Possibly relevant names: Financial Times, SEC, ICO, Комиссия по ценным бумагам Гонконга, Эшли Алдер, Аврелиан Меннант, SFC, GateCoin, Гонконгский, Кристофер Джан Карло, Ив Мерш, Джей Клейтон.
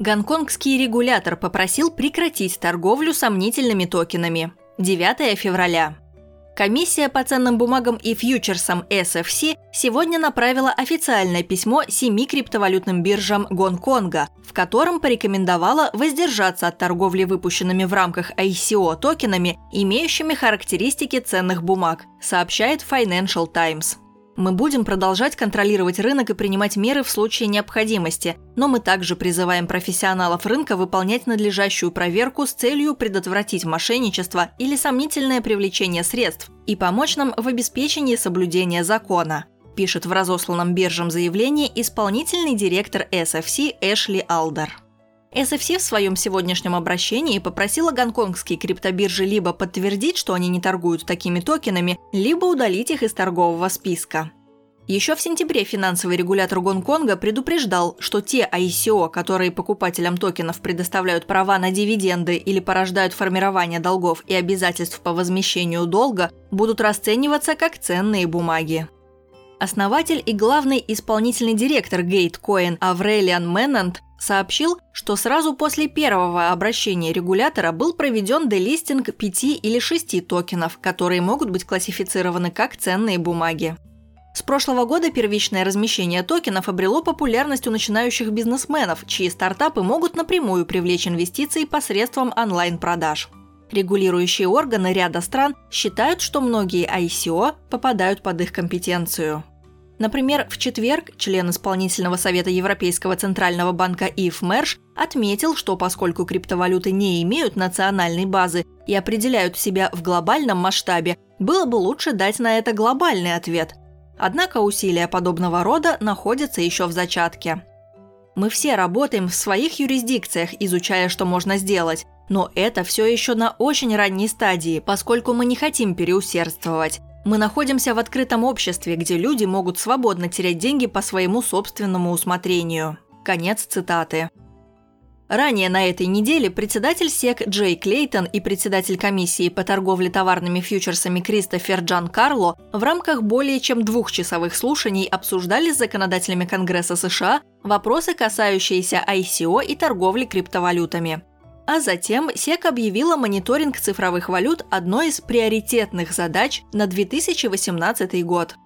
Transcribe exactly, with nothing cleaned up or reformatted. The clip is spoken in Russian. Гонконгский регулятор попросил прекратить торговлю сомнительными токенами. девятого февраля. Комиссия по ценным бумагам и фьючерсам эс эф си сегодня направила официальное письмо семи криптовалютным биржам Гонконга, в котором порекомендовала воздержаться от торговли выпущенными в рамках ай си о токенами, имеющими характеристики ценных бумаг, сообщает Financial Times. Мы будем продолжать контролировать рынок и принимать меры в случае необходимости, но мы также призываем профессионалов рынка выполнять надлежащую проверку с целью предотвратить мошенничество или сомнительное привлечение средств и помочь нам в обеспечении соблюдения закона, пишет в разосланном биржам заявлении исполнительный директор эс эф си Эшли Алдер. эс эф си в своем сегодняшнем обращении попросила гонконгские криптобиржи либо подтвердить, что они не торгуют такими токенами, либо удалить их из торгового списка. Еще в сентябре финансовый регулятор Гонконга предупреждал, что те ай си о, которые покупателям токенов предоставляют права на дивиденды или порождают формирование долгов и обязательств по возмещению долга, будут расцениваться как ценные бумаги. Основатель и главный исполнительный директор GateCoin Аврелиан Меннант сообщил, что сразу после первого обращения регулятора был проведен делистинг пяти или шести токенов, которые могут быть классифицированы как ценные бумаги. С прошлого года первичное размещение токенов обрело популярность у начинающих бизнесменов, чьи стартапы могут напрямую привлечь инвестиции посредством онлайн-продаж. Регулирующие органы ряда стран считают, что многие ай си о попадают под их компетенцию. Например, в четверг член исполнительного совета Европейского центрального банка Ив Мерш отметил, что поскольку криптовалюты не имеют национальной базы и определяют себя в глобальном масштабе, было бы лучше дать на это глобальный ответ. Однако усилия подобного рода находятся еще в зачатке. Мы все работаем в своих юрисдикциях, изучая, что можно сделать. Но это все еще на очень ранней стадии, поскольку мы не хотим переусердствовать. Мы находимся в открытом обществе, где люди могут свободно терять деньги по своему собственному усмотрению. Конец цитаты. Ранее на этой неделе председатель эс и си Джей Клейтон и председатель комиссии по торговле товарными фьючерсами Кристофер Джан Карло в рамках более чем двухчасовых слушаний обсуждали с законодателями Конгресса США вопросы, касающиеся ай си о и торговли криптовалютами. А затем эс и си объявила мониторинг цифровых валют одной из приоритетных задач на две тысячи восемнадцатый год.